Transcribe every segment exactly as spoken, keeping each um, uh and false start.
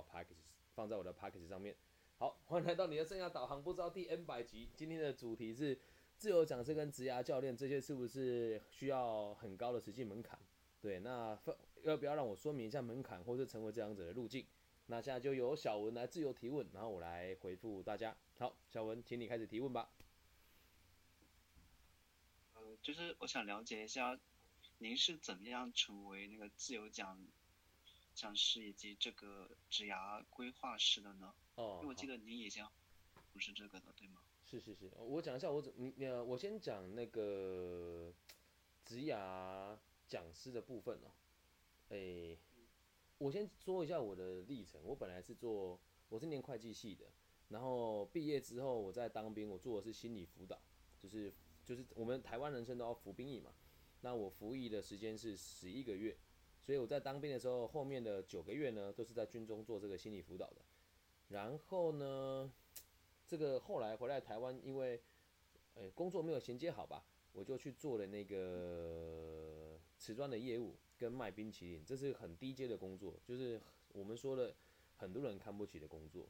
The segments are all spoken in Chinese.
到 package 放在我的 package 上面。好，欢迎来到你的生涯导航，不知道第 N 百集。今天的主题是自由讲师跟职涯教练，这些是不是需要很高的实际门槛？对，那要不要让我说明一下门槛，或是成为这样子的路径？那现在就由小文来自由提问，然后我来回复大家。好，小文，请你开始提问吧。呃，就是我想了解一下，您是怎么样成为那个自由讲讲师以及这个职涯规划师的呢？哦，因为我记得您以前不是这个的，对吗？是是是，我讲一下我怎你呃，我先讲那个职涯讲师的部分哦。诶，我先说一下我的历程。我本来是做我是念会计系的，然后毕业之后我在当兵，我做的是心理辅导，就是就是我们台湾人生都要服兵役嘛。那我服役的时间是十一个月，所以我在当兵的时候，后面的九个月呢，都是在军中做这个心理辅导的。然后呢，这个后来回来台湾，因为，哎，工作没有衔接好吧，我就去做了那个瓷砖的业务跟卖冰淇淋，这是很低阶的工作，就是我们说的很多人看不起的工作。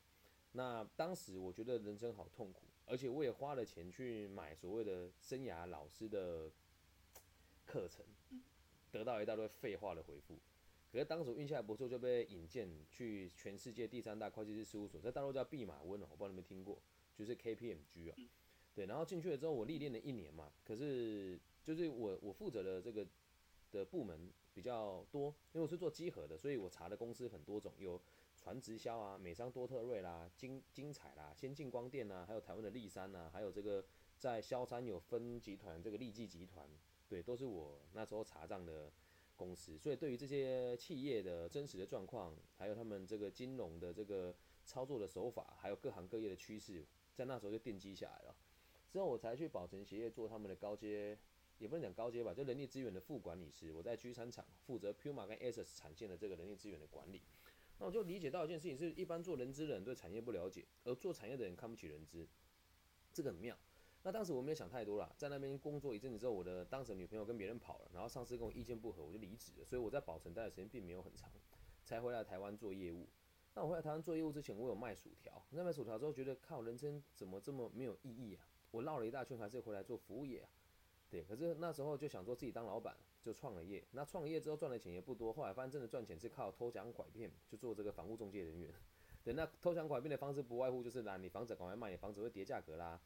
那当时我觉得人生好痛苦，而且我也花了钱去买所谓的生涯老师的课程，得到一大堆废话的回复。可是当时运气还不错，就被引荐去全世界第三大会计师事务所，在大陆叫毕马温哦，我不知道你们听过，就是 K P M G 啊、哦。对，然后进去了之后，我历练了一年嘛。可是就是我我负责的这个的部门比较多，因为我是做稽核的，所以我查的公司很多种，有传直销啊、美商多特瑞啦、金金彩啦、先进光电啊，还有台湾的立山啊，还有这个在萧山有分集团这个利济集团，对，都是我那时候查账的公司，所以对于这些企业的真实的状况，还有他们这个金融的这个操作的手法，还有各行各业的趋势，在那时候就奠基下来了。之后我才去宝成鞋业做他们的高阶，也不能讲高阶吧，就人力资源的副管理师。我在 G 三 厂负责 P U M A 跟 A S A S 产线的这个人力资源的管理。那我就理解到一件事情是，一般做人资的人对产业不了解，而做产业的人看不起人资，这个很妙。那当时我没有想太多啦，在那边工作一阵子之后，我的当时的女朋友跟别人跑了，然后上司跟我意见不合，我就离职了。所以我在宝成待的时间并没有很长，才回来台湾做业务。那我回来台湾做业务之前，我有卖薯条。那卖薯条之后，觉得靠，人生怎么这么没有意义啊！我绕了一大圈，还是回来做服务业啊。对，可是那时候就想说自己当老板，就创了业。那创业之后赚的钱也不多，后来发现真的赚钱是靠偷抢拐骗，就做这个房屋中介人员。对，那偷抢拐骗的方式不外乎就是啦，你房子赶快卖，你房子会跌价格啦。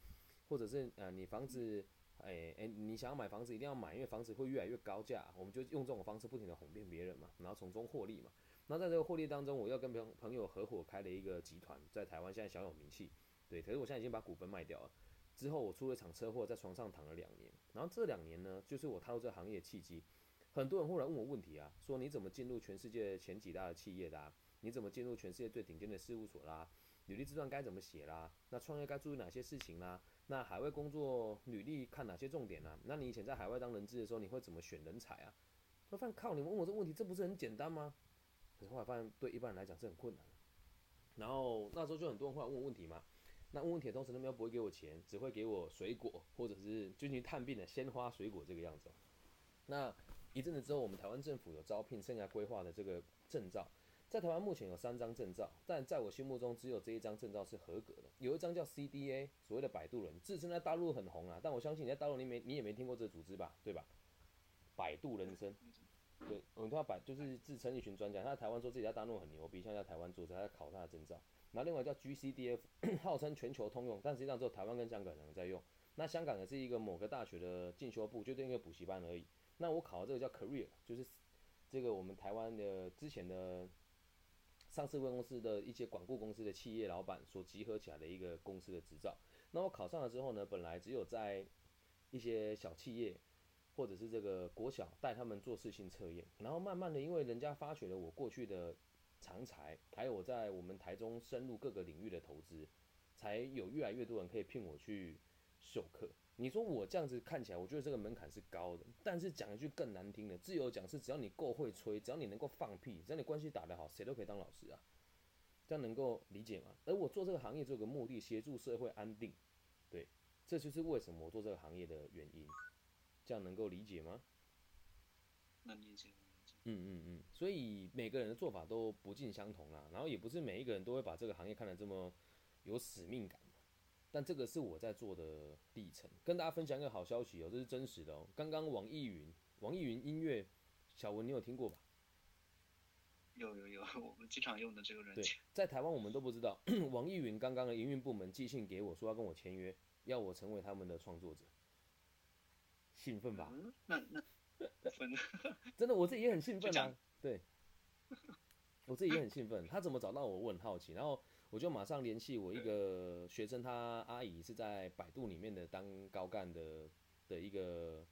或者是呃，你房子，哎、欸、哎、欸，你想要买房子一定要买，因为房子会越来越高价，我们就用这种方式不停的哄骗别人嘛，然后从中获利嘛。那在这个获利当中，我又跟朋友合伙开了一个集团，在台湾现在小有名气，对。可是我现在已经把股份卖掉了。之后我出了一场车祸，在床上躺了两年。然后这两年呢，就是我踏入这个行业的契机。很多人后来问我问题啊，说你怎么进入全世界前几大的企业的啊？你怎么进入全世界最顶尖的事务所啦、啊？履历自传该怎么写啦？那创业该注意哪些事情啦、啊？那海外工作履历看哪些重点啊？那你以前在海外当人资的时候，你会怎么选人才啊？我发现靠，你们问我这个问题，这不是很简单吗？可是后来发现对一般人来讲是很困难。然后那时候就很多人会来问我问题嘛，那问问题的同时，他们又不会给我钱，只会给我水果或者是就去探病的鲜花水果这个样子、哦。那一阵子之后，我们台湾政府有招聘生涯规划的这个证照。在台湾目前有三张证照，但在我心目中只有这一张证照是合格的。有一张叫 C D A， 所谓的摆渡人，自称在大陆很红啊，但我相信你在大陆你没你也没听过这个组织吧，对吧？摆渡人生，对，我们都要摆，就是自称一群专家。他在台湾说自己在大陆很牛逼，现在在台湾做，他在考他的证照。然后另外叫 G C D F， 号称全球通用，但实际上只有台湾跟香港人在用。那香港也是一个某个大学的进修部，就对一个补习班而已。那我考的这个叫 Career， 就是这个我们台湾的之前的。上市公司的一些管顾公司的企业老板所集合起来的一个公司的执照。那我考上了之后呢，本来只有在一些小企业或者是这个国小带他们做事情测验，然后慢慢的，因为人家发掘了我过去的长才，还有我在我们台中深入各个领域的投资，才有越来越多人可以聘我去授课。你说我这样子看起来，我觉得这个门槛是高的，但是讲一句更难听的，自由讲师只要你够会吹，只要你能够放屁，只要你关系打得好，谁都可以当老师啊，这样能够理解吗？而我做这个行业只有个目的，协助社会安定，对，这就是为什么我做这个行业的原因，这样能够理解吗？能理解，能理解。嗯嗯嗯，所以每个人的做法都不尽相同啦，然后也不是每一个人都会把这个行业看得这么有使命感，但这个是我在做的历程。跟大家分享一个好消息哦，这是真实的哦。刚刚网易云，网易云音乐，小文你有听过吧？有有有，我们经常用的这个软件。对，在台湾我们都不知道。网易云刚刚的营运部门寄信给我说要跟我签约，要我成为他们的创作者，兴奋吧？嗯、那那。真的我自己也很兴奋啊，对，我自己也很兴奋。他怎么找到我，我很好奇，然后我就马上联系我一个学生，他阿姨是在百度里面的当高干的的一个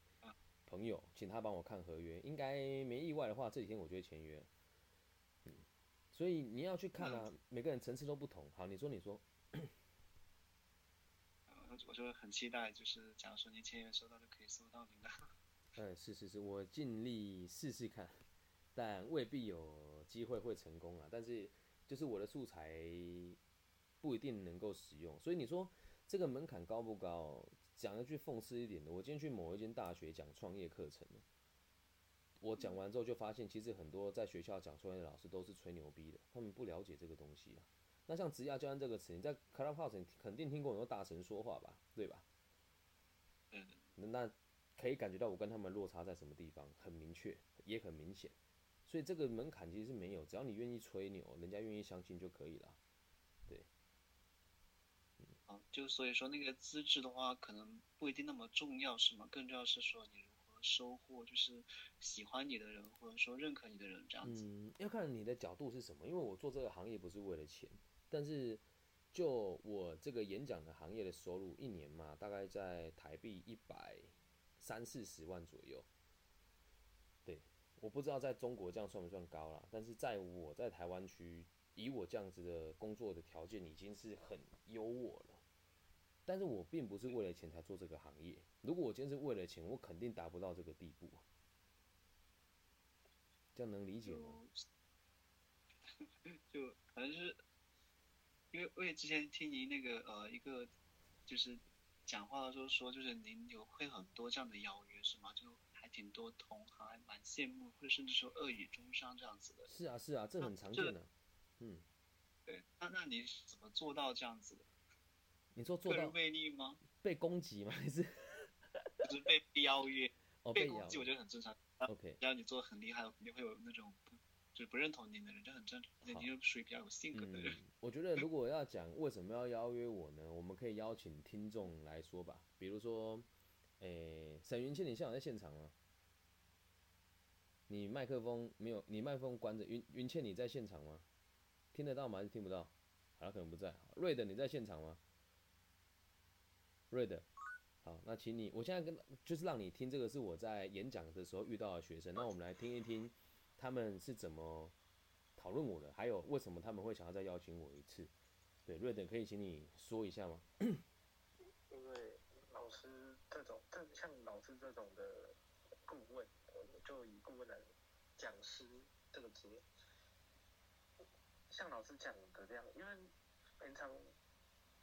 朋友，请他帮我看合约，应该没意外的话这几天我就会签约。嗯，所以你要去看啊，每个人层次都不同。好，你说你说。我就很期待，就是假如说您签约收到就可以收到您的。嗯，是是是，我尽力试试看，但未必有机会会成功啊。但是就是我的素材不一定能够使用，所以你说这个门槛高不高？讲一句讽刺一点的，我今天去某一间大学讲创业课程，我讲完之后就发现，其实很多在学校讲创业的老师都是吹牛逼的，他们不了解这个东西啊。那像职业教练这个词，你在 Clubhouse 你肯定听过很多大神说话吧，对吧？嗯，那。可以感觉到我跟他们落差在什么地方，很明确，也很明显，所以这个门槛其实是没有，只要你愿意吹牛，人家愿意相信就可以了。对，嗯，啊，就所以说那个资质的话，可能不一定那么重要，是吗？更重要是说你如何收获，就是喜欢你的人，或者说认可你的人这样子。嗯，要看你的角度是什么，因为我做这个行业不是为了钱，但是就我这个演讲的行业的收入，一年嘛，大概在台币一百。三四十万左右，对，我不知道在中国这样算不算高啦，但是在我在台湾区，以我这样子的工作的条件，已经是很优渥了。但是我并不是为了钱才做这个行业，如果我今天是为了钱，我肯定达不到这个地步。这样能理解吗？就好像是，因为我也之前听您那个呃一个就是。讲话的时候说，就是您有会很多这样的邀约是吗？就还挺多同行，还蛮羡慕，或者甚至说恶语中伤这样子的。是啊是啊，这很常见的、啊。嗯，对，那那你怎么做到这样子的？你说做到个人魅力吗？被攻击吗？还是就是被邀约？哦，被攻击我觉得很正常。OK， 只要你做得很厉害，肯定会有那种不就是不认同你的人，这很正常。那你就属于比较有性格的人。嗯、我觉得如果要讲为什么要邀约我呢？我们可以邀请听众来说吧，比如说，诶、欸，沈云倩，你现在在现场吗？你麦克风没有？你麦克风关着。云云倩，你在现场吗？听得到吗？还是听不到？好了，可能不在。瑞德，你在现场吗？瑞德，好，那请你，我现在跟就是让你听这个是我在演讲的时候遇到的学生，那我们来听一听。他们是怎么讨论我的？还有为什么他们会想要再邀请我一次？对，瑞德可以请你说一下吗？因为老师这种，像老师这种的顾问，就以顾问来讲师这个职业，像老师讲的这样，因为平常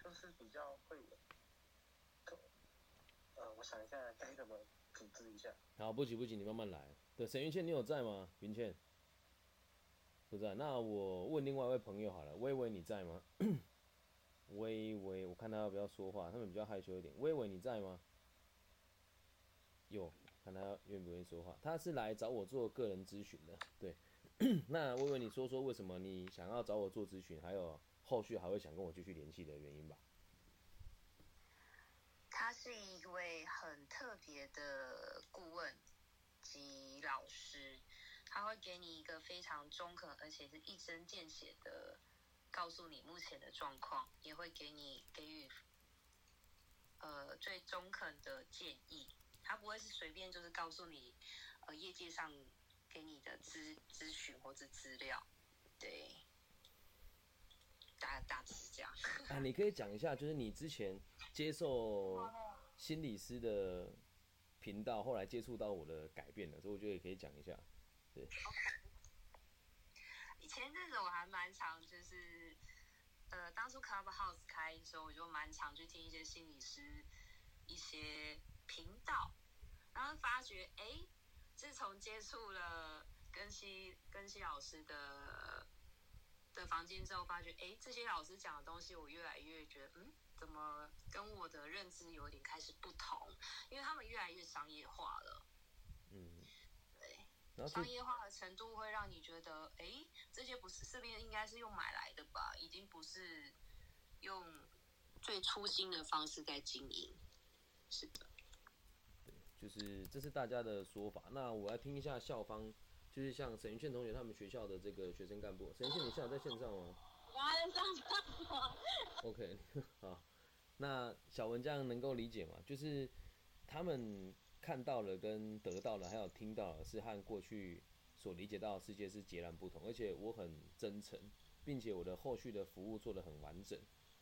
就是比较会，呃，我想一下该怎么组织一下。好，不急不急，你慢慢来。对，沈云倩，你有在吗？云倩，不在。那我问另外一位朋友好了，微微你在吗？微微，我看他要不要说话，他们比较害羞一点。微微你在吗？有，看他愿不愿意说话。他是来找我做个人咨询的。对，那微微你说说为什么你想要找我做咨询，还有后续还会想跟我继续联系的原因吧。他是一位很特别的顾问。及老师，他会给你一个非常中肯，而且是一针见血的告诉你目前的状况，也会给你给予呃最中肯的建议。他不会是随便就是告诉你呃业界上给你的咨咨询或者资料，对，大大致是这样。啊，你可以讲一下，就是你之前接受心理师的。频道后来接触到我的改变了，所以我觉得也可以讲一下。对， okay. 以前这种我还蛮常就是，呃，当初 Clubhouse 开的时候，我就蛮常去听一些心理师一些频道，然后发觉，哎，自从接触了跟西跟西老师的的房间之后，发觉哎，这些老师讲的东西，我越来越觉得嗯，怎么跟我的认知有点开始不同？因为他们越来越商业化了。嗯，对，商业化的程度会让你觉得，哎，这些不是这边应该是用买来的吧？已经不是用最初心的方式在经营。是的，对，就是这是大家的说法。那我来听一下校方。就是像沈云倩同学他们学校的这个学生干部，沈云倩，你现在在线上吗？我刚才在上班。OK， 好，那小文这样能够理解吗？就是他们看到了、跟得到了，还有听到了，是和过去所理解到的世界是截然不同。而且我很真诚，并且我的后续的服务做得很完整。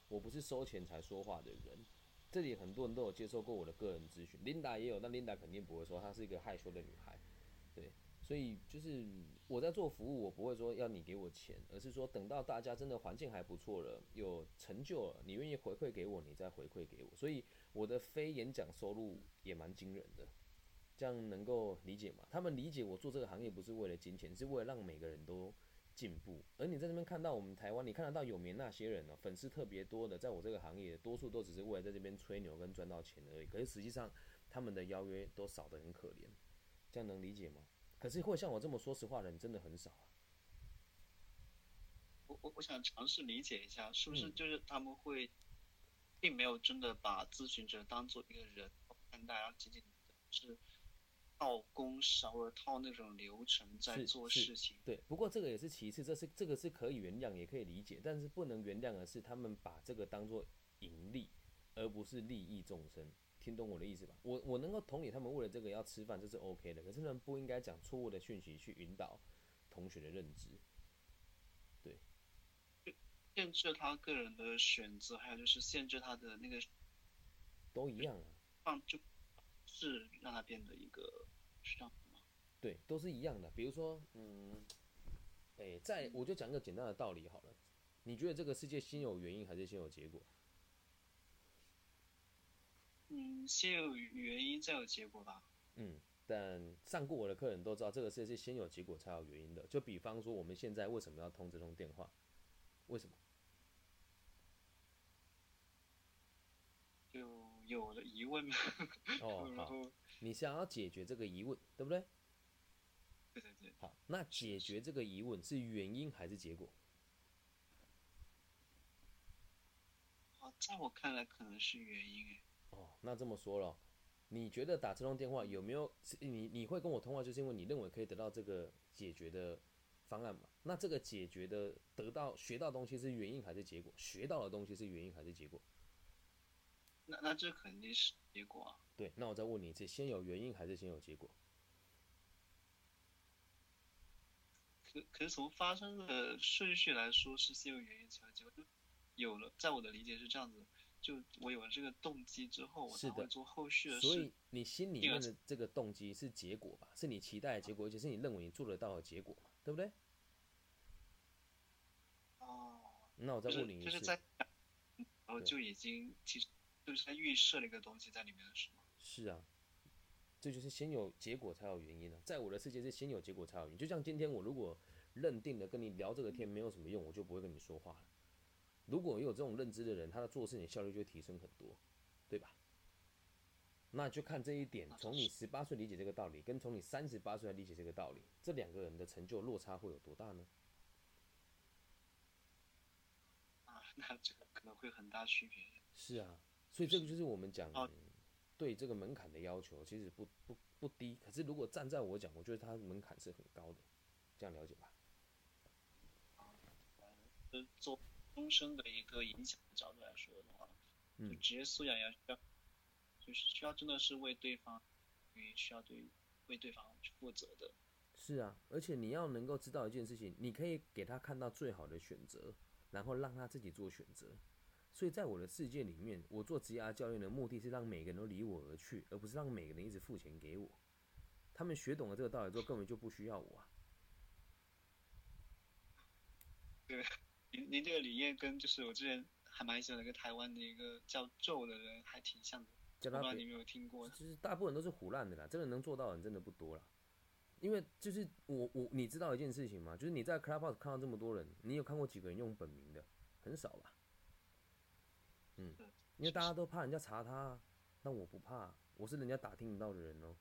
我不是收钱才说话的人。这里很多人都有接受过我的个人咨询， Linda 也有，但 Linda 肯定不会说，她是一个害羞的女孩，对。所以就是我在做服务，我不会说要你给我钱，而是说等到大家真的环境还不错了，有成就了，你愿意回馈给我，你再回馈给我。所以我的非演讲收入也蛮惊人的，这样能够理解吗？他们理解我做这个行业不是为了金钱，是为了让每个人都进步。而你在这边看到我们台湾，你看得到有名那些人呢、哦，粉丝特别多的，在我这个行业，多数都只是为了在这边吹牛跟赚到钱而已。可是实际上他们的邀约都少得很可怜，这样能理解吗？可是会像我这么说实话的人真的很少啊。我我我想尝试理解一下，是不是就是他们会并没有真的把咨询者当做一个人看待，然后仅仅是套公勺而套那种流程在做事情？对，不过这个也是其次，这是这个是可以原谅也可以理解，但是不能原谅的是他们把这个当作盈利，而不是利益众生。听懂我的意思吧？我我能够同理他们为了这个要吃饭，这是 OK 的。可是他们不应该讲错误的讯息去引导同学的认知，对，限制他个人的选择，还有就是限制他的那个都一样啊，放就是让他变得一个是这样吗？对，都是一样的。比如说，嗯，哎，在我就讲一个简单的道理好了。你觉得这个世界先有原因还是先有结果？嗯，先有原因再有结果吧。嗯，但上过我的客人都知道，这个事是先有结果才有原因的。就比方说，我们现在为什么要通这通电话？为什么？就有了疑问。哦，好，你想要解决这个疑问，对不对？对对对。好，那解决这个疑问是原因还是结果？哦，在我看来可能是原因诶。哦，那这么说了，你觉得打这通电话有没有你你会跟我通话，就是因为你认为可以得到这个解决的方案嘛？那这个解决的得到学到东西是原因还是结果？学到的东西是原因还是结果？那那这肯定是结果啊。对，那我再问你一次，先有原因还是先有结果？可可是从发生的顺序来说，是先有原因才有结果。有了，在我的理解是这样子。就我有了这个动机之后，我才会做后续的事。所以你心里面的这个动机是结果吧？是你期待的结果，而且是你认为你做得到的结果嘛？对不对？哦。那我再问你一次，就是在，然后就已经其实就是在预设了一个东西在里面的是吗？是啊，这就是先有结果才有原因啊！在我的世界是先有结果才有原因。就像今天我如果认定了跟你聊这个天没有什么用，我就不会跟你说话了。如果有这种认知的人，他的做事情效率就会提升很多，对吧？那就看这一点，从你十八岁理解这个道理，跟从你三十八岁来理解这个道理，这两个人的成就落差会有多大呢？啊，那这个可能会很大区别。是啊，所以这个就是我们讲、嗯、对这个门槛的要求，其实不不不低。可是如果站在我讲，我觉得他门槛是很高的，这样了解吧？呃、嗯，做。终身的一个影响的角度来说的话，就职业素养也需要，就是需要真的是为对方，需要对为对方去负责的。是啊，而且你要能够知道一件事情，你可以给他看到最好的选择，然后让他自己做选择。所以在我的世界里面，我做职业教练的目的是让每个人都离我而去，而不是让每个人一直付钱给我。他们学懂了这个道理之后，根本就不需要我啊。对。您您这个理念跟就是我之前还蛮喜欢的一个台湾的一个叫咒的人还挺像的，不知道你有没有听过？就是大部分都是唬烂的啦，真的能做到的人真的不多啦。因为就是我我你知道一件事情吗？就是你在 Clubhouse 看到这么多人，你有看过几个人用本名的？很少吧。嗯，因为大家都怕人家查他、啊，但我不怕，我是人家打听得到的人哦。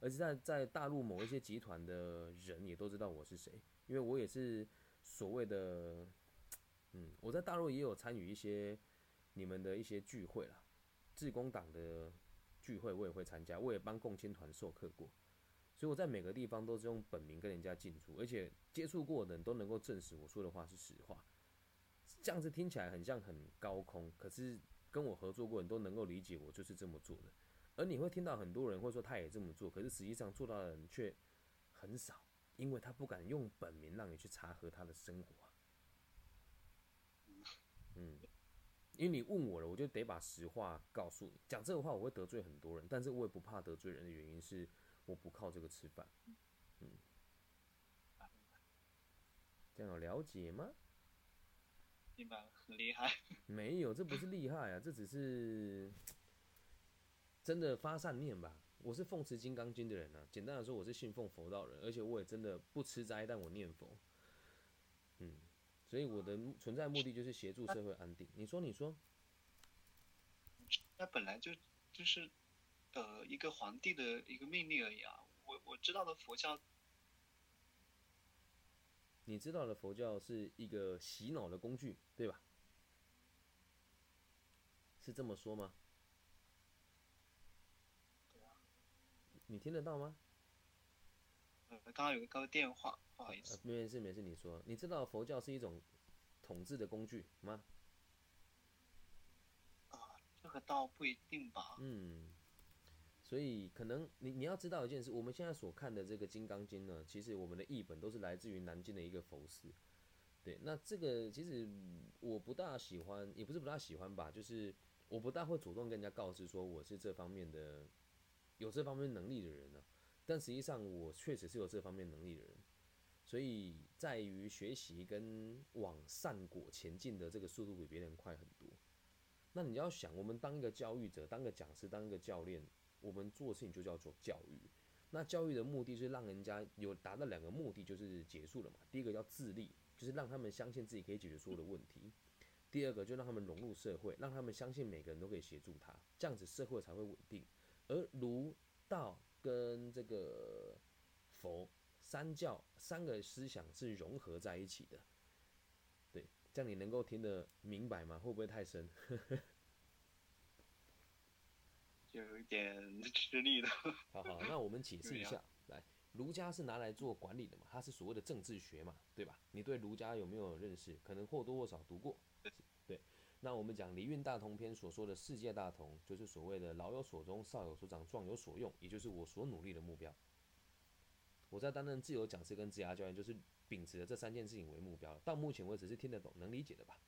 而且在在大陆某一些集团的人也都知道我是谁，因为我也是所谓的，嗯，我在大陆也有参与一些你们的一些聚会啦，志工党的聚会我也会参加，我也帮共青团授课过。所以我在每个地方都是用本名跟人家进出，而且接触过的人都能够证实我说的话是实话。这样子听起来很像很高空，可是跟我合作过的人都能够理解我就是这么做的。而你会听到很多人会说他也这么做，可是实际上做到的人却很少，因为他不敢用本名让你去查核他的生活、啊。嗯，因为你问我了，我就得把实话告诉你。讲这个话我会得罪很多人，但是我也不怕得罪人的原因是。我不靠这个吃饭，嗯，这样有了解吗？明白，很厉害。没有，这不是厉害啊，这只是真的发善念吧。我是奉持金刚经的人啊，简单的说，我是信奉佛道人，而且我也真的不吃斋，但我念佛。嗯，所以我的存在目的就是协助社会安定。你说，你说，那本来就就是。呃，一个皇帝的一个命令而已啊。我我知道的佛教，你知道的佛教是一个洗脑的工具，对吧？是这么说吗？对啊。你听得到吗？呃，刚刚有个个电话，不好意思。啊、没事没事，你说，你知道佛教是一种统治的工具吗？啊，这个倒不一定吧。嗯。所以可能你你要知道一件事，我们现在所看的这个《金刚经》呢，其实我们的译本都是来自于南京的一个佛寺。对，那这个其实我不大喜欢，也不是不大喜欢吧，就是我不大会主动跟人家告知说我是这方面的有这方面能力的人呢、啊。但实际上我确实是有这方面能力的人，所以在于学习跟往善果前进的这个速度比别人快很多。那你要想，我们当一个教育者，当个讲师，当一个教练。我们做事情就叫做教育，那教育的目的是让人家有达到两个目的，就是结束了嘛。第一个叫自立，就是让他们相信自己可以解决所有的问题；第二个就让他们融入社会，让他们相信每个人都可以协助他，这样子社会才会稳定。而儒、道跟这个佛三教三个思想是融合在一起的。对，这样你能够听得明白吗？会不会太深？有一点吃力的。好好，那我们解释一下。来，儒家是拿来做管理的嘛，它是所谓的政治学嘛，对吧？你对儒家有没有认识？可能或多或少读过。对，那我们讲《离运大同篇》所说的世界大同，就是所谓的老有所终，少有所长，壮有所用，也就是我所努力的目标。我在担任自由讲师跟职涯教练，就是秉持了这三件事情为目标。到目前为止是听得懂、能理解的吧？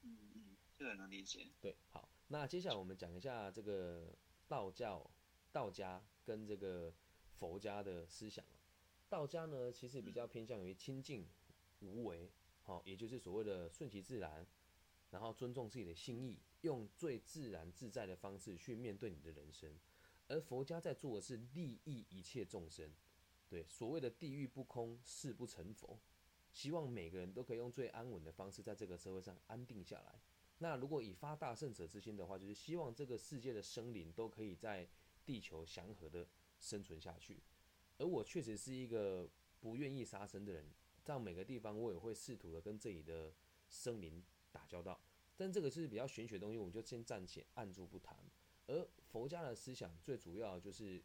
嗯嗯，这个能理解。对，好。那接下来我们讲一下这个道教、道家跟这个佛家的思想。道家呢，其实比较偏向于清净无为，好，也就是所谓的顺其自然，然后尊重自己的心意，用最自然自在的方式去面对你的人生。而佛家在做的是利益一切众生，对，所谓的地狱不空，誓不成佛，希望每个人都可以用最安稳的方式在这个社会上安定下来。那如果以发大圣者之心的话，就是希望这个世界的生灵都可以在地球祥和的生存下去。而我确实是一个不愿意杀生的人，在每个地方我也会试图的跟这里的生灵打交道。但这个是比较玄学的东西，我们就先暂且按住不谈。而佛家的思想最主要就是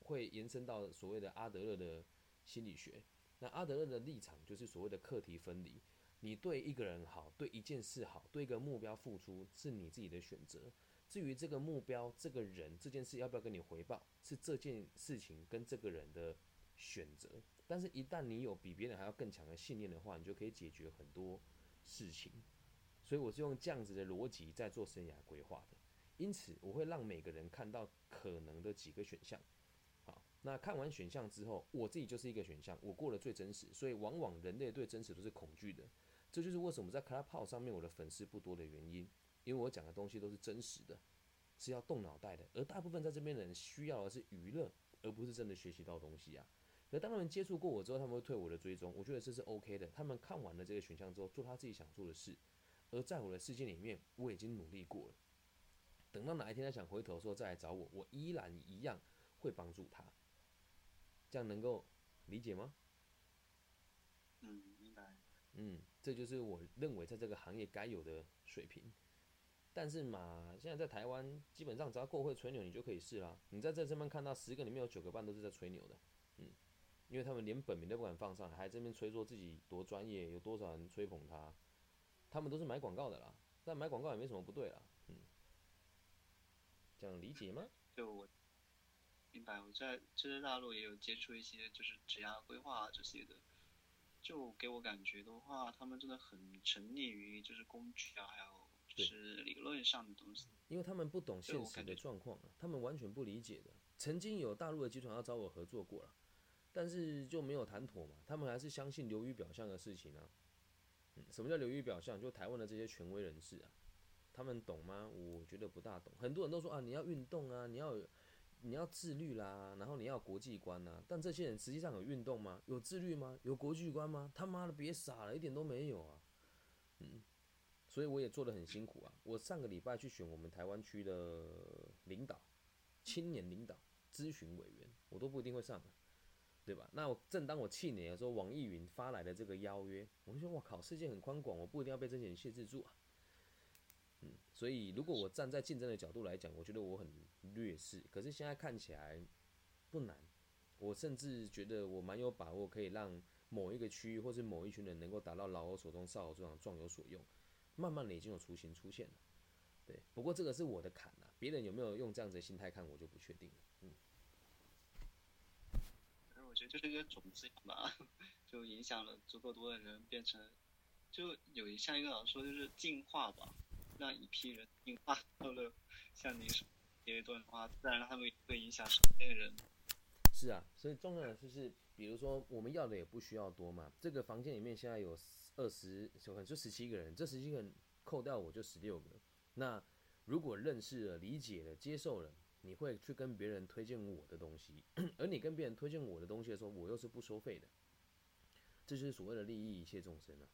会延伸到所谓的阿德勒的心理学。那阿德勒的立场就是所谓的课题分离。你对一个人好，对一件事好，对一个目标付出，是你自己的选择。至于这个目标、这个人、这件事要不要跟你回报，是这件事情跟这个人的选择。但是，一旦你有比别人还要更强的信念的话，你就可以解决很多事情。所以，我是用这样子的逻辑在做生涯规划的。因此，我会让每个人看到可能的几个选项。好，那看完选项之后，我自己就是一个选项，我过得最真实。所以，往往人类对真实都是恐惧的。这就是为什么在 Clubhouse 上面我的粉丝不多的原因，因为我讲的东西都是真实的，是要动脑袋的，而大部分在这边的人需要的是娱乐，而不是真的学习到东西啊。可当他们接触过我之后，他们会退我的追踪，我觉得这是 OK 的。他们看完了这个选项之后，做他自己想做的事。而在我的世界里面，我已经努力过了。等到哪一天他想回头的时候再来找我，我依然一样会帮助他。这样能够理解吗？嗯，明白。嗯，这就是我认为在这个行业该有的水平。但是嘛，现在在台湾，基本上只要够会吹牛，你就可以试啦。你在这上面看到十个里面有九个半都是在吹牛的，嗯，因为他们连本名都不敢放上来，还在那边吹说自己多专业，有多少人吹捧他。他们都是买广告的啦，但买广告也没什么不对啦，嗯，这样理解吗？对，我明白。我在这些大陆也有接触一些就是职业规划这些的，就给我感觉的话，他们真的很沉溺于就是工具啊，还有就是理论上的东西，因为他们不懂现实的状况、啊、他们完全不理解的。曾经有大陆的集团要找我合作过了，但是就没有谈妥嘛，他们还是相信流于表象的事情啊。嗯、什么叫流于表象？就台湾的这些权威人士啊，他们懂吗？我觉得不大懂。很多人都说啊，你要运动啊，你要你要自律啦，然后你要国际观啊。但这些人实际上有运动吗？有自律吗？有国际观吗？他妈的别傻了，一点都没有啊。嗯，所以我也做得很辛苦啊。我上个礼拜去选我们台湾区的领导、青年领导咨询委员，我都不一定会上的。对吧？那我正当我去年的时候，网易云发来的这个邀约，我就说：“我靠，世界很宽广，我不一定要被这些人限制住啊。”嗯，所以如果我站在竞争的角度来讲，我觉得我很劣势。可是现在看起来不难，我甚至觉得我蛮有把握，可以让某一个区域或是某一群人能够达到老有所终，少有所长，壮有所用。慢慢的已经有雏形出现了。对，不过这个是我的坎啊，别人有没有用这样子的心态看，我就不确定了。嗯。我觉得就是一个种子吧，就影响了足够多的人，变成就有一像一个老师说，就是进化吧，让一批人进化到了像您说这一段的话，自然他们会影响身边的人。是啊，所以重要的就是，比如说我们要的也不需要多嘛。这个房间里面现在有二十，就十七个人，这十七个人扣掉我就十六个。那如果认识了、理解了、接受了。你会去跟别人推荐我的东西，而你跟别人推荐我的东西的时候，我又是不收费的，这就是所谓的利益一切众生啊。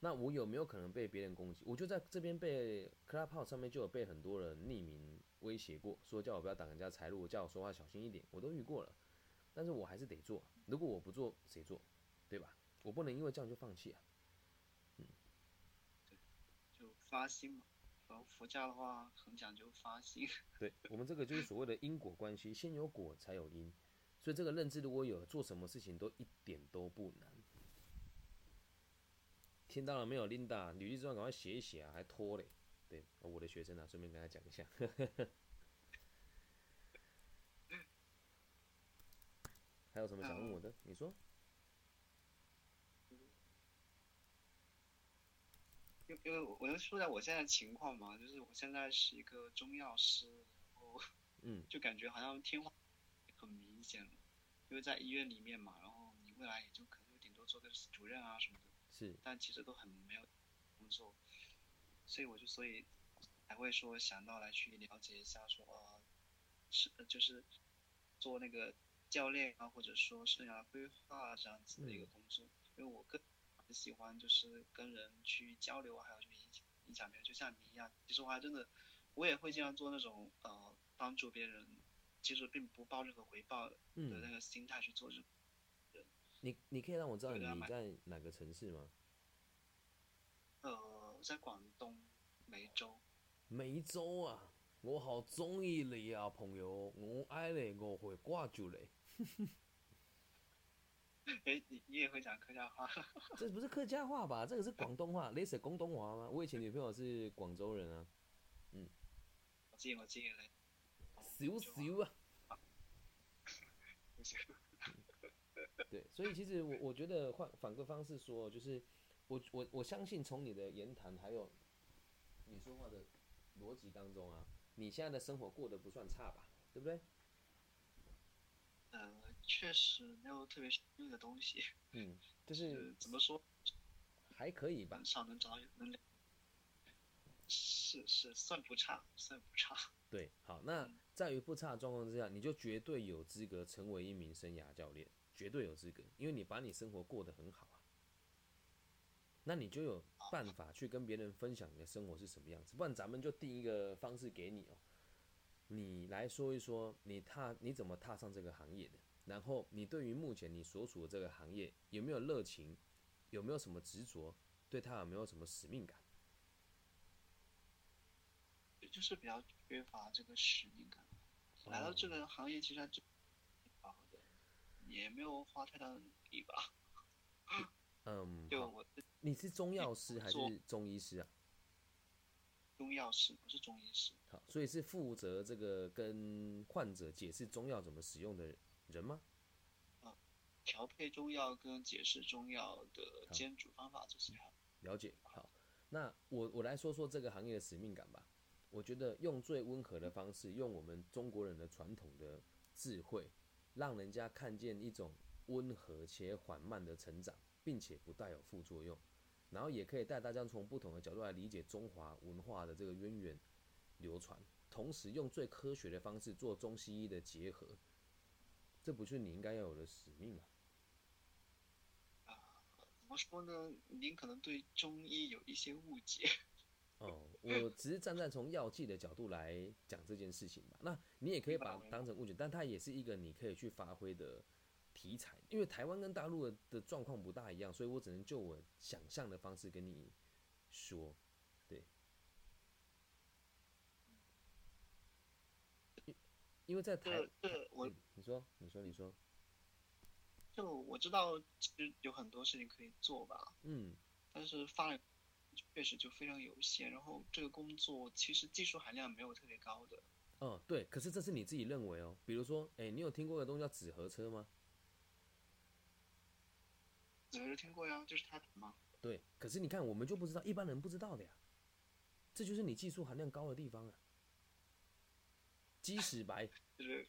那我有没有可能被别人攻击？我就在这边被 Clubhouse 上面就有被很多人匿名威胁过，说叫我不要挡人家财路，叫我说话小心一点，我都遇过了。但是我还是得做，如果我不做，谁做？对吧？我不能因为这样就放弃啊。嗯，对，就发心嘛。佛家的话很讲究发心，对，我们这个就是所谓的因果关系，先有果才有因，所以这个认知如果有，做什么事情都一点都不难。听到了没有 ，Linda？ 履历这段赶快写一写啊，还拖嘞。对，哦、我的学生啊，顺便跟他讲一下。还有什么想问我的？你说。因为我能说一下我现在的情况嘛，就是我现在是一个中药师，然后就感觉好像天花很明显了，因为在医院里面嘛，然后你未来也就可能顶多做个主任啊什么的，是，但其实都很没有工作，所以我就所以才会说想到来去了解一下说啊、呃，是就是做那个教练啊，或者说生涯规划这样子的一个工作，嗯、因为我个。很喜欢就是跟人去交流，还有去影响别人，就像你一样。其实我还真的，我也会经常做那种呃帮助别人，其实并不抱任何回报的那个心态去做这种人。你你可以让我知道你在哪个城市吗？呃，在广东梅州。梅州啊，我好中意你啊，朋友，我爱你，我会挂住你。哎，你你也会讲客家话？这不是客家话吧？这个是广东话，类似广东话吗？我以前女朋友是广州人啊，嗯。我知我知嘞。少少啊。对，所以其实我我觉得换反个方式说，就是我我我相信从你的言谈还有你说话的逻辑当中啊，你现在的生活过得不算差吧？对不对？呃，确实没有特别实用的东西。嗯，就是怎么说，还可以吧。很少能找能，是是算不差，算不差。对，好，那在于不差的状况之下，你就绝对有资格成为一名生涯教练，绝对有资格，因为你把你生活过得很好啊，那你就有办法去跟别人分享你的生活是什么样子。不然咱们就定一个方式给你哦，你来说一说你踏你怎么踏上这个行业的，然后你对于目前你所处的这个行业有没有热情，有没有什么执着，对他有没有什么使命感？就是比较缺乏这个使命感，来到这个行业其实也没有花太大的努力吧。嗯，对，我你是中药师还是中医师啊？中药师，我是中医师。好，所以是负责这个跟患者解释中药怎么使用的人吗？嗯，调配中药跟解释中药的煎煮方法这些。了解，好，那我我来说说这个行业的使命感吧。我觉得用最温和的方式，用我们中国人的传统的智慧，让人家看见一种温和且缓慢的成长，并且不带有副作用，然后也可以带大家从不同的角度来理解中华文化的这个渊源流传，同时用最科学的方式做中西医的结合，这不是你应该要有的使命啊！啊，怎么说呢？您可能对中医有一些误解。哦，我只是站在从药剂的角度来讲这件事情吧。那你也可以把它当成误解，但它也是一个你可以去发挥的题材。因为台湾跟大陆的状况不大一样，所以我只能就我想象的方式跟你说。对，因为在台，这我、嗯、你说，你说，你说，就我知道，其实有很多事情可以做吧。嗯，但是发。确实就非常有限，然后这个工作其实技术含量没有特别高的。嗯，对，可是这是你自己认为哦。比如说，哎，你有听过的东西叫纸盒车吗？纸盒车听过呀，就是它吗？对，可是你看，我们就不知道，一般人不知道的呀。这就是你技术含量高的地方啊。鸡屎白，就是，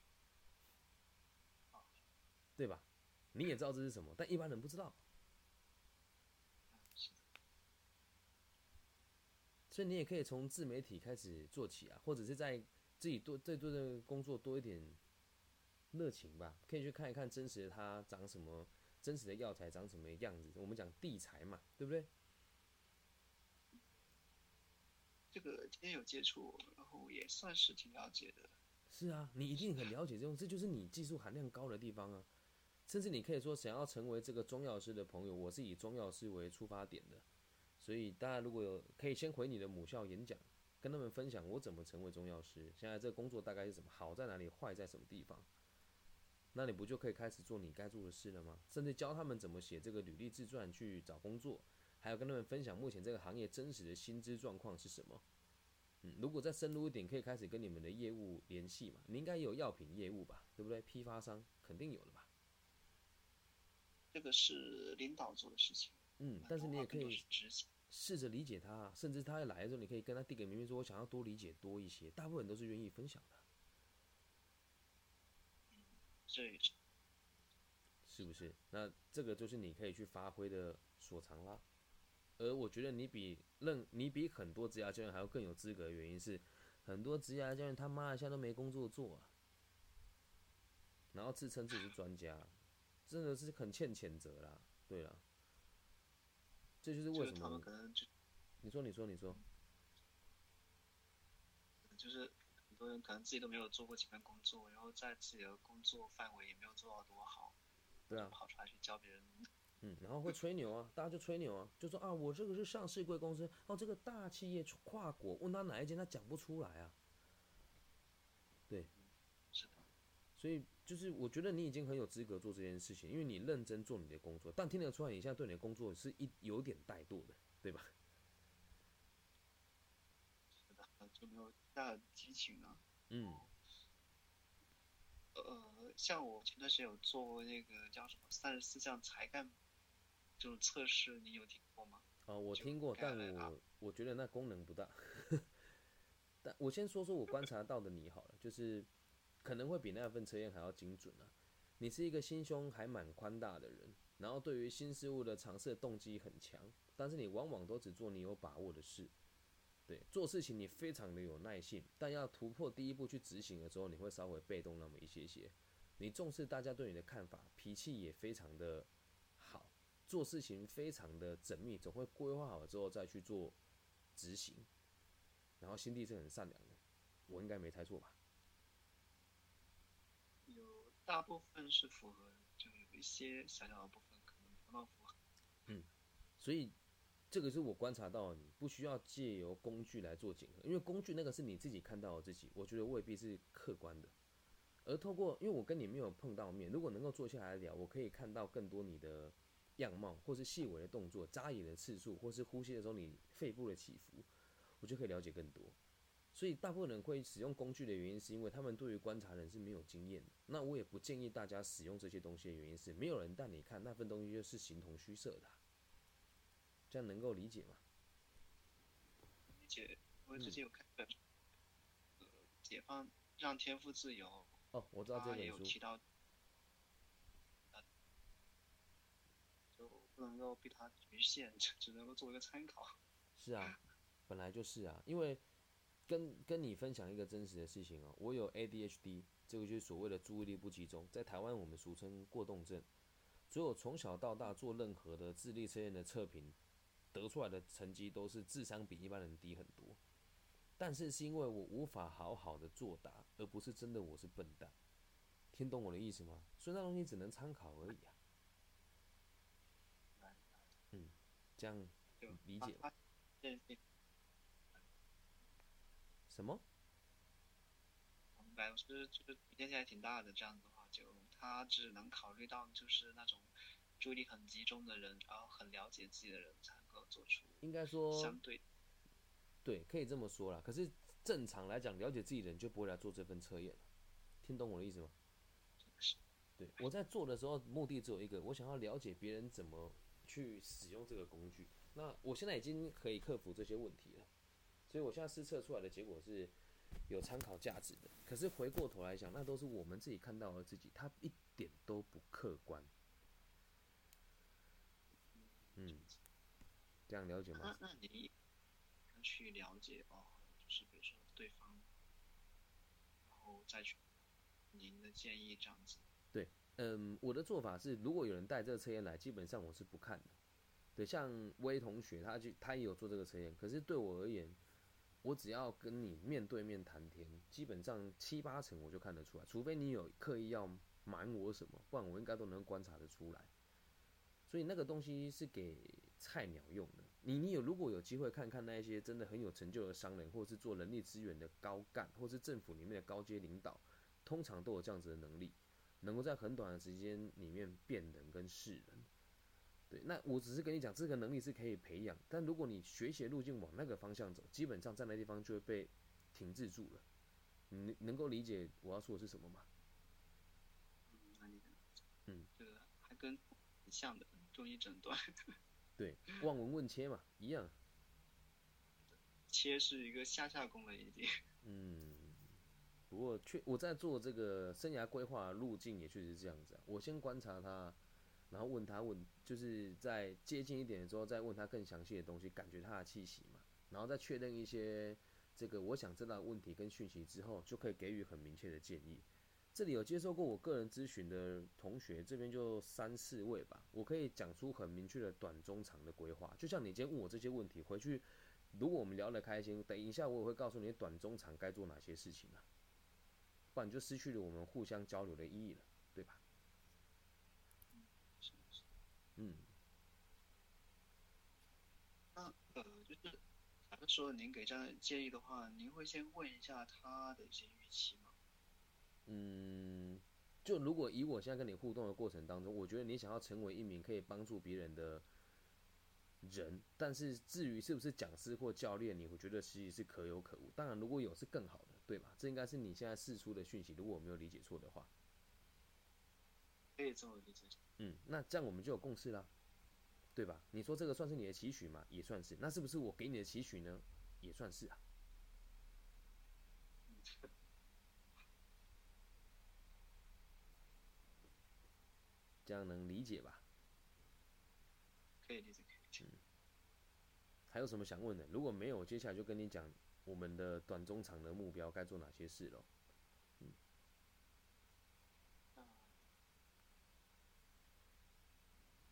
对吧？你也知道这是什么，但一般人不知道。所以你也可以从自媒体开始做起啊，或者是在自己多对做的工作多一点热情吧。可以去看一看真实的它长什么，真实的药材长什么样子。我们讲地材嘛，对不对？这个今天有接触，然后也算是挺了解的。是啊，你一定很了解这种，这就是你技术含量高的地方啊。甚至你可以说，想要成为这个中药师的朋友，我是以中药师为出发点的。所以大家如果有可以先回你的母校演讲，跟他们分享我怎么成为中药师，现在这个工作大概是什么，好在哪里，坏在什么地方，那你不就可以开始做你该做的事了吗？甚至教他们怎么写这个履历自传去找工作，还有跟他们分享目前这个行业真实的薪资状况是什么。嗯，如果再深入一点，可以开始跟你们的业务联系嘛。你应该也有药品业务吧，对不对？批发商肯定有的吧。这个是领导做的事情。嗯，但是你也可以试着理解他，甚至他来的时候，你可以跟他递给明明说：“我想要多理解多一些。”大部分人都是愿意分享的。嗯，这也是，是不是？那这个就是你可以去发挥的所长啦。而我觉得你比任你比很多职业教练还要更有资格的原因是，很多职业教练他妈的现在都没工作做啊，然后自称自己是专家，真的是很欠谴责啦。对啦。这就是为什么、就是、他们可能就你说你说你说，就是很多人可能自己都没有做过几份工作，然后在自己的工作范围也没有做到多好，对啊，跑出来去教别人，嗯，然后会吹牛啊，大家就吹牛啊，就说啊，我这个是上市贵公司，哦，这个大企业跨国，问他哪一间，他讲不出来啊，对，嗯、是的，所以。就是我觉得你已经很有资格做这件事情，因为你认真做你的工作，但听得出来你现在对你的工作是一有点怠惰的，对吧？是的，就没有大激情啊。嗯。呃，像我前段时间有做过那个叫什么三十四项才干这种测试，你有听过吗？啊、呃，我听过，但我我觉得那功能不大。但我先说说我观察到的你好了，就是。可能会比那份测验还要精准啊！你是一个心胸还蛮宽大的人，然后对于新事物的尝试的动机很强，但是你往往都只做你有把握的事，对，做事情你非常的有耐性，但要突破第一步去执行的时候，你会稍微被动那么一些些。你重视大家对你的看法，脾气也非常的好，做事情非常的缜密，总会规划好了之后再去做执行，然后心地是很善良的，我应该没猜错吧？有大部分是符合，就有一些小小的部分可能不那么符合。嗯，所以这个是我观察到的，你不需要借由工具来做检核，因为工具那个是你自己看到的自己，我觉得未必是客观的。而透过，因为我跟你没有碰到面，如果能够坐下来聊，我可以看到更多你的样貌，或是细微的动作、眨眼的次数，或是呼吸的时候你肺部的起伏，我就可以了解更多。所以大部分人会使用工具的原因，是因为他们对于观察人是没有经验的。那我也不建议大家使用这些东西的原因是，没有人带你看那份东西，就是形同虚设的、啊。这样能够理解吗？理解。我之前有看本书、嗯，呃，解放让天赋自由。哦，我知道这本书。他也有提到，呃，就不能够被他局限，只能够做一个参考。是啊，本来就是啊，因为。跟跟你分享一个真实的事情哦，我有 A D H D， 这个就是所谓的注意力不集中，在台湾我们俗称过动症。所以我从小到大做任何的智力测验的测评，得出来的成绩都是智商比一般人低很多。但是是因为我无法好好的作答，而不是真的我是笨蛋。听懂我的意思吗？所以那东西只能参考而已啊。嗯，这样理解吧。什么？我明白，就是就是年纪还挺大的，这样子的话，就他只能考虑到就是那种注意力很集中的人，然后很了解自己的人才能够做出。应该说相对，对，可以这么说啦。可是正常来讲，了解自己的人就不会来做这份测验了。听懂我的意思吗？是。对，我在做的时候，目的只有一个，我想要了解别人怎么去使用这个工具。那我现在已经可以克服这些问题了。所以我现在试测出来的结果是有参考价值的，可是回过头来想，那都是我们自己看到的自己，它一点都不客观。嗯，这样了解吗？那你去了解哦，就是比如说对方，然后再去您的建议这样子。对，嗯，我的做法是，如果有人带这个测验来，基本上我是不看的。对，像威同学，他就他也有做这个测验，可是对我而言，我只要跟你面对面谈天，基本上七八成我就看得出来，除非你有刻意要瞒我什么，不然我应该都能观察得出来。所以那个东西是给菜鸟用的。你你有如果有机会看看那一些真的很有成就的商人，或是做人力资源的高干，或是政府里面的高阶领导，通常都有这样子的能力，能够在很短的时间里面辨人跟识人。对，那我只是跟你讲，这个能力是可以培养，但如果你学习路径往那个方向走，基本上在那地方就会被停滞住了。你能够理解我要说的是什么吗？嗯，那你嗯，这个还跟很像的中医诊断。对，望闻问切嘛，一样。切是一个下下功能已经。嗯，不过确我在做这个生涯规划路径也确实是这样子啊，我先观察它。然后问他问，就是在接近一点的时候，再问他更详细的东西，感觉他的气息嘛。然后再确认一些这个我想知道的问题跟讯息之后，就可以给予很明确的建议。这里有接受过我个人咨询的同学，这边就三四位吧，我可以讲出很明确的短中长的规划。就像你今天问我这些问题，回去如果我们聊得开心，等一下我也会告诉你短中长该做哪些事情了、啊，不然就失去了我们互相交流的意义了，对吧？嗯，那呃，就是假如说您给这样的建议的话，您会先问一下他的一些预期吗？嗯，就如果以我现在跟你互动的过程当中，我觉得你想要成为一名可以帮助别人的人，但是至于是不是讲师或教练，你会觉得其实是可有可无。当然，如果有是更好的，对吧？这应该是你现在释出的讯息，如果我没有理解错的话。可以这么理解。嗯，那这样我们就有共识啦，对吧？你说这个算是你的期许吗？也算是。那是不是我给你的期许呢？也算是啊。这样能理解吧？可以理解，可以理解。嗯，还有什么想问的？如果没有，我接下来就跟你讲我们的短中长的目标该做哪些事了。嗯。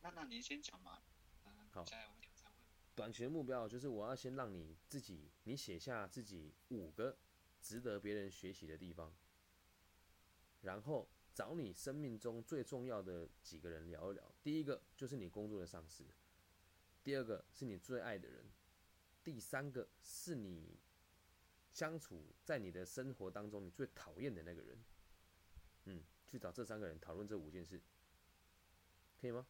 那那您先讲嘛。嗯，好。再我再问。短期目标就是我要先让你自己，你写下自己五个值得别人学习的地方，然后找你生命中最重要的几个人聊一聊。第一个就是你工作的上司。第二个是你最爱的人，第三个是你相处在你的生活当中你最讨厌的那个人，嗯，去找这三个人讨论这五件事，可以吗？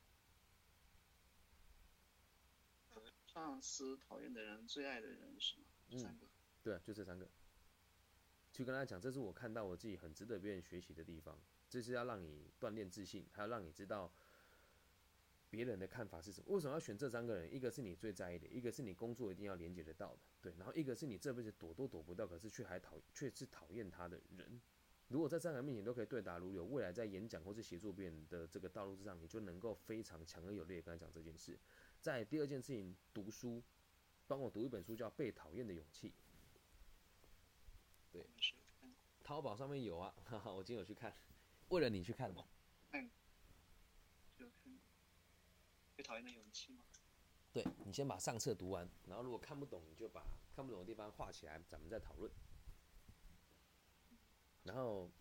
上司、讨厌的人、最爱的人是吗？嗯，三个。对啊，就这三个。去跟他讲，这是我看到我自己很值得别人学习的地方，这是要让你锻炼自信，还要让你知道别人的看法是什么？为什么要选这三个人？一个是你最在意的，一个是你工作一定要连接得到的，对。然后一个是你这辈子躲都躲不到，可是却还讨却是讨厌他的人。如果在三个人面前都可以对答如流，未来在演讲或是协助别人的这个道路之上，你就能够非常强而有力的跟他讲这件事。在第二件事情，读书，帮我读一本书叫《被讨厌的勇气》。对，淘宝上面有啊，哈哈，我今天有去看，为了你去看嘛。嗯，就看。被讨厌的勇气吗？对，你先把上册读完，然后如果看不懂，你就把看不懂的地方画起来，咱们再讨论。然后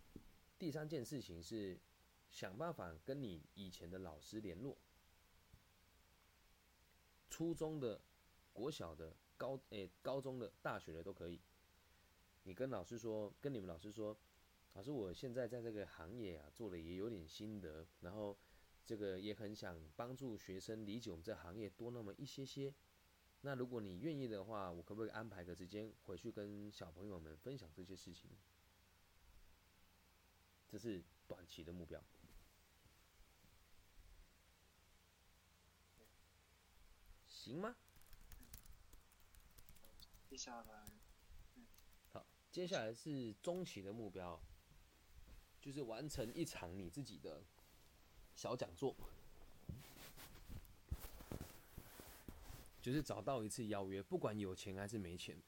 第三件事情是想办法跟你以前的老师联络，初中的、国小的、高诶、欸、高中的、大学的都可以。你跟老师说，跟你们老师说，老师，我现在在这个行业啊做的也有点心得，然后。这个也很想帮助学生理解我们这行业多那么一些些。那如果你愿意的话，我可不可以安排个时间回去跟小朋友们分享这些事情？这是短期的目标。行吗？接下来，嗯，好，接下来是中期的目标，就是完成一场你自己的。小讲座，就是找到一次邀约，不管有钱还是没钱。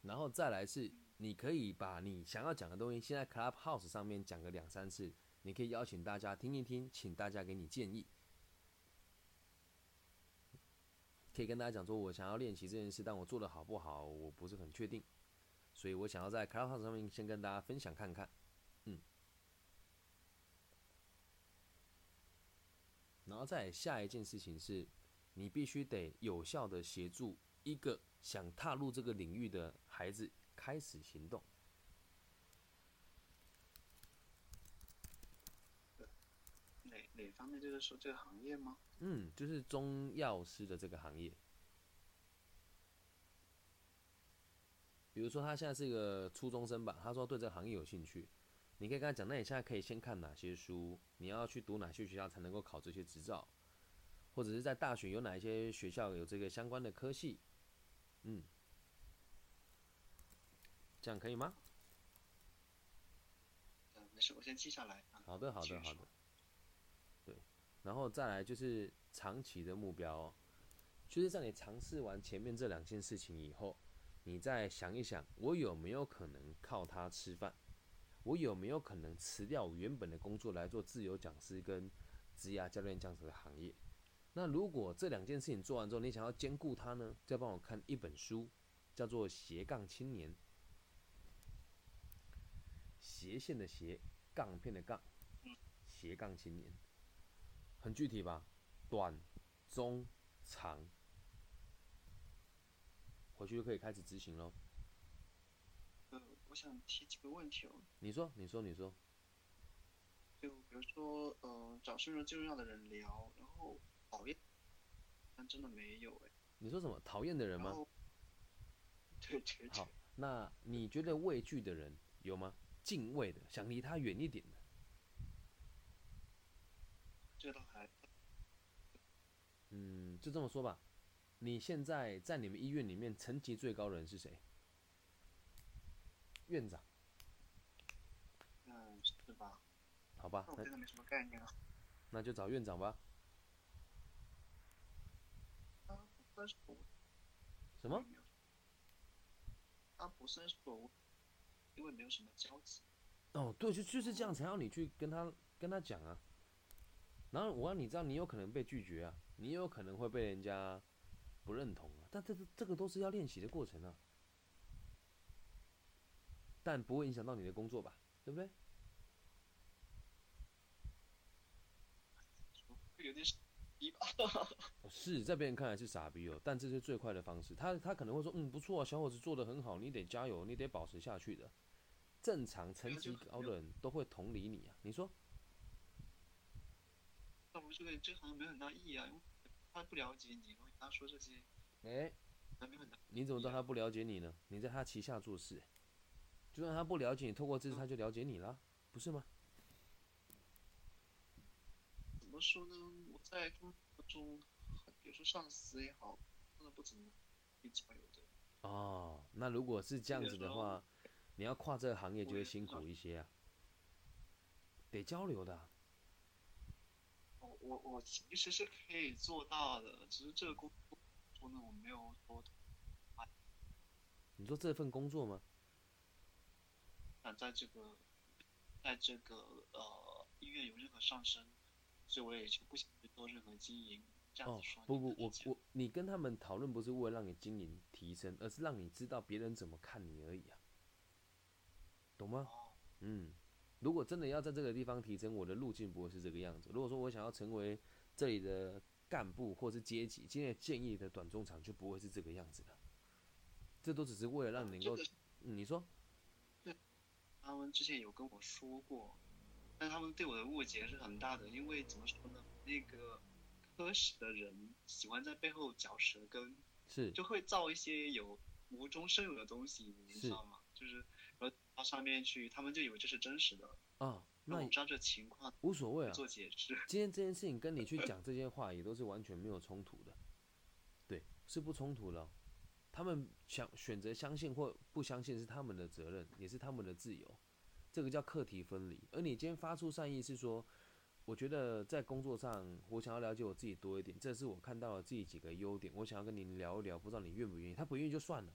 然后再来是，你可以把你想要讲的东西，现在 Clubhouse 上面讲个两三次，你可以邀请大家听一听，请大家给你建议。可以跟大家讲说，我想要练习这件事，但我做的好不好，我不是很确定，所以我想要在 Clubhouse 上面先跟大家分享看看。嗯，然后再下一件事情是，你必须得有效的协助一个想踏入这个领域的孩子开始行动。哪哪方面？就是说这个行业吗？嗯，就是中药师的这个行业。比如说他现在是一个初中生吧，他说对这个行业有兴趣。你可以跟他讲，那你现在可以先看哪些书，你要去读哪些学校才能够考这些执照，或者是在大学有哪一些学校有这个相关的科系，嗯，这样可以吗？嗯，没事，我先记下来。好的，好的，好的。对，然后再来就是长期的目标哦，就是在你尝试完前面这两件事情以后，你再想一想，我有没有可能靠它吃饭？我有没有可能辞掉我原本的工作来做自由讲师跟职业教练这样子的行业？那如果这两件事情做完之后，你想要兼顾它呢？再帮我看一本书，叫做《斜杠青年》，斜线的斜，杠片的杠，斜杠青年，很具体吧？短、中、长，回去就可以开始执行喽。我想提几个问题哦。你说，你说，你说。就比如说，呃，找身份最重要的人聊，然后讨厌，但真的没有哎。你说什么？讨厌的人吗？对对对。好，那你觉得畏惧的人有吗？敬畏的，想离他远一点的。这倒还。嗯，就这么说吧。你现在在你们医院里面层级最高的人是谁？院长，嗯，是吧？好吧，那我真的没什么概念啊。那就找院长吧。生所什么？他不生所，因为没有什么交集。哦，对，就就是这样才要你去跟他跟他讲啊。然后我让你知道，你有可能被拒绝啊，你有可能会被人家不认同啊。但这个这个都是要练习的过程啊。但不会影响到你的工作吧？对不对？有点傻逼吧？是，在别人看来是傻逼哦，但这是最快的方式。他他可能会说，嗯，不错啊，小伙子做得很好，你得加油，你得保持下去的。正常成绩高的人都会同理你啊。你说？那我觉得这好像没有很大意义啊，因为他不了解你，然后他说这些，哎，还没有很大意义啊。你怎么知道他不了解你呢？你在他旗下做事，就算他不了解你，透过这次他就了解你了，不是吗？怎么说呢？我在工作中，比如说上司也好，真的不怎么去交流的。哦，那如果是这样子的话，你要跨这个行业就会辛苦一些啊，得交流的啊。我我我其实是可以做到的，只是这个工作呢，我没有多。你说这份工作吗？那在这个，在这个呃音乐有任何上升？所以我也就不想去做任何经营，这样子说。哦，不不，我我你跟他们讨论不是为了让你经营提升，而是让你知道别人怎么看你而已啊，懂吗？哦，嗯，如果真的要在这个地方提升，我的路径不会是这个样子。如果说我想要成为这里的干部或是阶级，今天建议的短中长就不会是这个样子的。这都只是为了让你能够，嗯，你说？对，他们之前有跟我说过。但他们对我的误解是很大的，因为怎么说呢，那个科室的人喜欢在背后嚼舌根，是就会造一些有无中生有的东西，你知道吗？就是然后到上面去，他们就以为这是真实的啊。那我知道这情况无所谓啊，做解释。今天这件事情跟你去讲这些话也都是完全没有冲突的，对，是不冲突的哦。他们想选择相信或不相信是他们的责任，也是他们的自由。这个叫课题分离，而你今天发出善意是说，我觉得在工作上我想要了解我自己多一点，这是我看到了自己几个优点，我想要跟你聊一聊，不知道你愿不愿意。他不愿意就算了，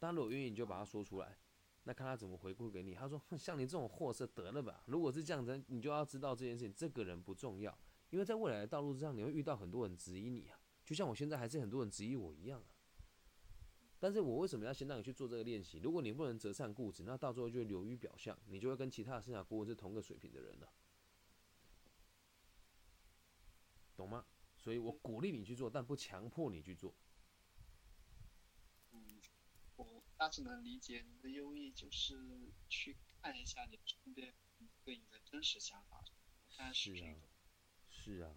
当然如果愿意你就把他说出来，那看他怎么回馈给你。他说像你这种货色得了吧，如果是这样子，你就要知道这件事情，这个人不重要，因为在未来的道路上你会遇到很多人质疑你啊，就像我现在还是很多人质疑我一样啊。但是我为什么要先让你去做这个练习？如果你不能择善固执，那到最后就会流于表象，你就会跟其他的生涯顾问是同个水平的人了，懂吗？所以我鼓励你去做，但不强迫你去做。嗯，我大致能理解你的优异，就是去看一下你身边对你的真实想法。看是啊，是啊。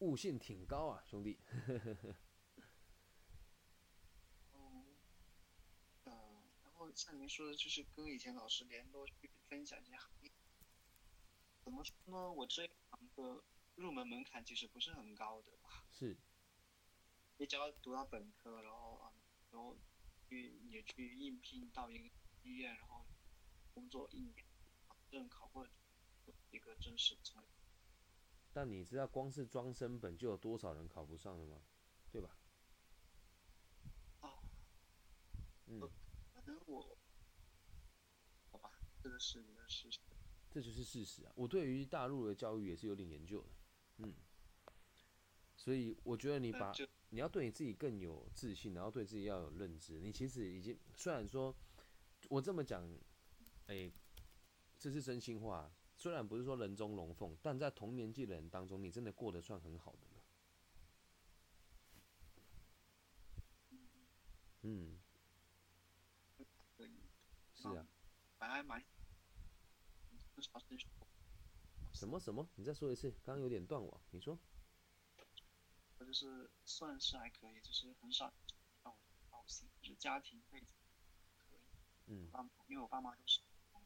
悟性挺高啊，兄弟。嗯，呃，然后像您说的，就是跟以前老师联络，去分享一些行业。怎么说呢？我这一行的入门门槛其实不是很高的吧？是。你只要读到本科，然后啊，然后去也去应聘到一个医院，然后工作一年，保证考过一个真实成绩。但你知道光是装升本就有多少人考不上了吗？对吧？哦，嗯，反正我，好吧，这个是你的事实，这就是事实啊。我对于大陆的教育也是有点研究的，嗯，所以我觉得你把你要对你自己更有自信，然后对自己要有认知。你其实已经，虽然说我这么讲，哎，这是真心话。虽然不是说人中龙凤，但在同年纪的人当中，你真的过得算很好的了。嗯，是啊，本来蛮什么什么？你再说一次，刚刚有点断网。你说，我就是算是还可以，就是很少让我高兴，就是家庭背景可以。嗯，因为我爸妈都是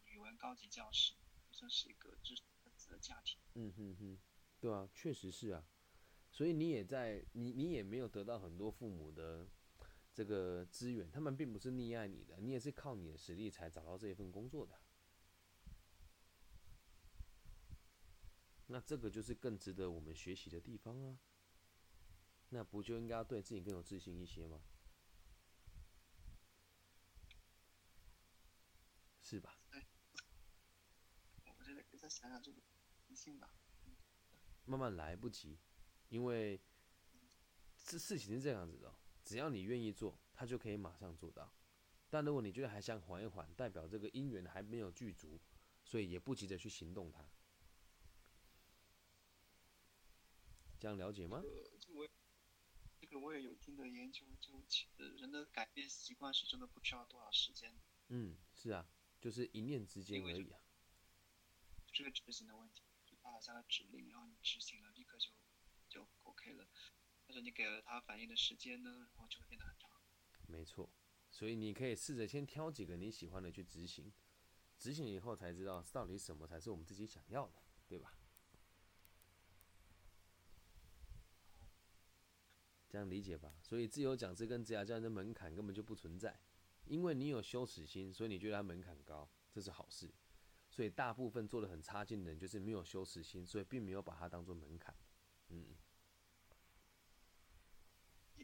语文高级教师。真是一个知识分子的家庭。嗯哼哼，对啊，确实是啊，所以你也在你你也没有得到很多父母的这个资源，他们并不是溺爱你的，你也是靠你的实力才找到这一份工作的。那这个就是更值得我们学习的地方啊。那不就应该要对自己更有自信一些吗？是吧？对，我觉得再想想这个自信吧。慢慢来不急，因为这事情是这样子的、哦，只要你愿意做，它就可以马上做到。但如果你觉得还想缓一缓，代表这个因缘还没有具足，所以也不急着去行动它。这样了解吗？这个我这个我也有一定的研究，就其实人的改变习惯是真的不需要多少时间。嗯，是啊，就是一念之间而已啊。这个执行的问题，就他下了指令，然后你执行了，立刻就就 OK 了。但是你给了他反应的时间呢，然后就会变得很长。没错，所以你可以试着先挑几个你喜欢的去执行，执行以后才知道到底什么才是我们自己想要的，对吧？这样理解吧，所以自由讲师跟职涯教练的门槛根本就不存在，因为你有羞耻心，所以你觉得他门槛高，这是好事。所以大部分做得很差劲的人就是没有羞耻心，所以并没有把它当作门槛。嗯，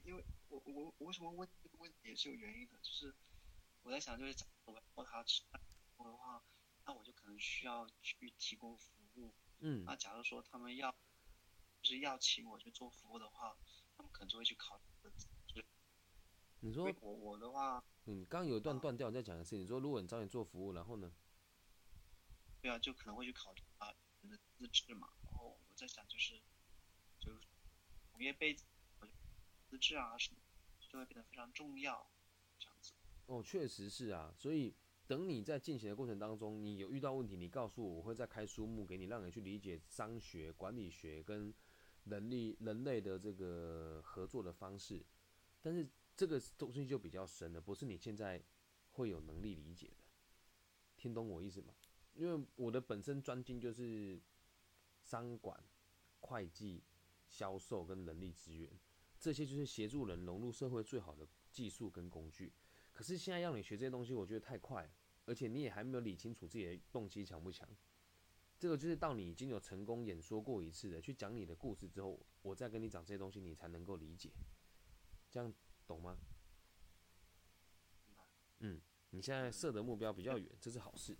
因为我我我为什么问这个问题也是有原因的，就是我在想，就是假如我要他吃饭的话，那我就可能需要去提供服务。嗯，那假如说他们要就是要请我去做服务的话。他们可能就会去考虑。你说我我的话，嗯，刚有段断掉，我再讲一次。你说，如果你找你做服务，然后呢？对啊，就可能会去考虑啊人的资质嘛。然后我在想，就是就是行业背景、资质啊什么，就会变得非常重要，这样子。哦，确实是啊。所以等你在进行的过程当中，你有遇到问题，你告诉我，我会再开书目给你，让你去理解商学、管理学跟。人力人类的这个合作的方式，但是这个东西就比较深了，不是你现在会有能力理解的，听懂我意思吗？因为我的本身专精就是商管、会计、销售跟人力资源，这些就是协助人融入社会最好的技术跟工具。可是现在要你学这些东西，我觉得太快了，而且你也还没有理清楚自己的动机强不强。这个就是到你已经有成功演说过一次的，去讲你的故事之后，我再跟你讲这些东西，你才能够理解，这样懂吗？嗯，你现在设的目标比较远，这是好事。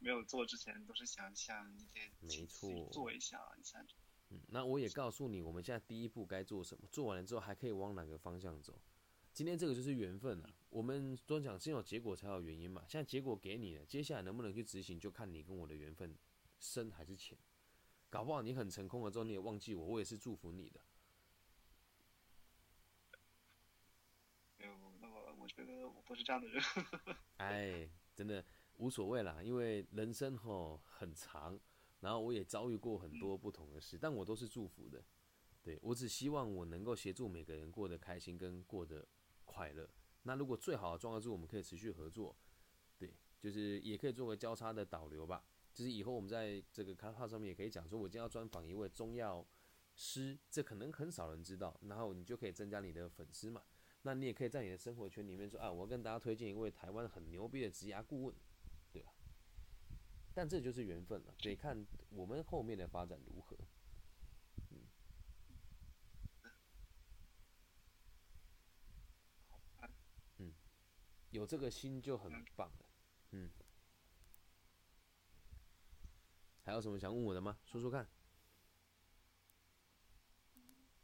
没有做之前都是想一下，你得没错做一下，你才嗯。那我也告诉你，我们现在第一步该做什么，做完了之后还可以往哪个方向走。今天这个就是缘分了，我们都讲先有结果才有原因嘛。现在结果给你了，接下来能不能去执行就看你跟我的缘分深还是浅。搞不好你很成功了之后你也忘记我，我也是祝福你的。没有，那我我觉得我不是这样的人。哎，真的无所谓啦，因为人生吼很长，然后我也遭遇过很多不同的事，嗯、但我都是祝福的。对，我只希望我能够协助每个人过得开心跟过得。快乐。那如果最好的状态是我们可以持续合作，对，就是也可以做个交叉的导流吧。就是以后我们在这个 Clubhouse 上面也可以讲说，我今天要专访一位中药师，这可能很少人知道，然后你就可以增加你的粉丝嘛。那你也可以在你的生活圈里面说啊，我要跟大家推荐一位台湾很牛逼的职涯顾问，对吧？但这就是缘分了，得看我们后面的发展如何。有这个心就很棒了，嗯。还有什么想问我的吗？说说看。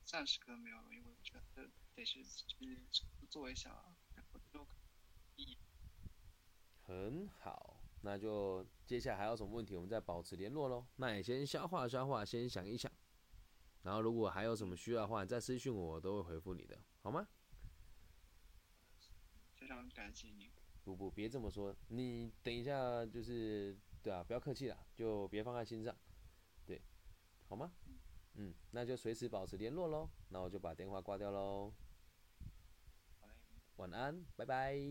暂时可能没有，因为我觉得得是去做一下，然后就一。很好，那就接下来还有什么问题，我们再保持联络喽。那也先消化消化，先想一想，然后如果还有什么需要的话，你再私讯我，我都会回复你的，好吗？非常感谢你。不不，别这么说。你等一下，就是对啊，不要客气啦，就别放在心上，对，好吗？嗯，嗯那就随时保持联络喽。那我就把电话挂掉喽。晚安，拜拜。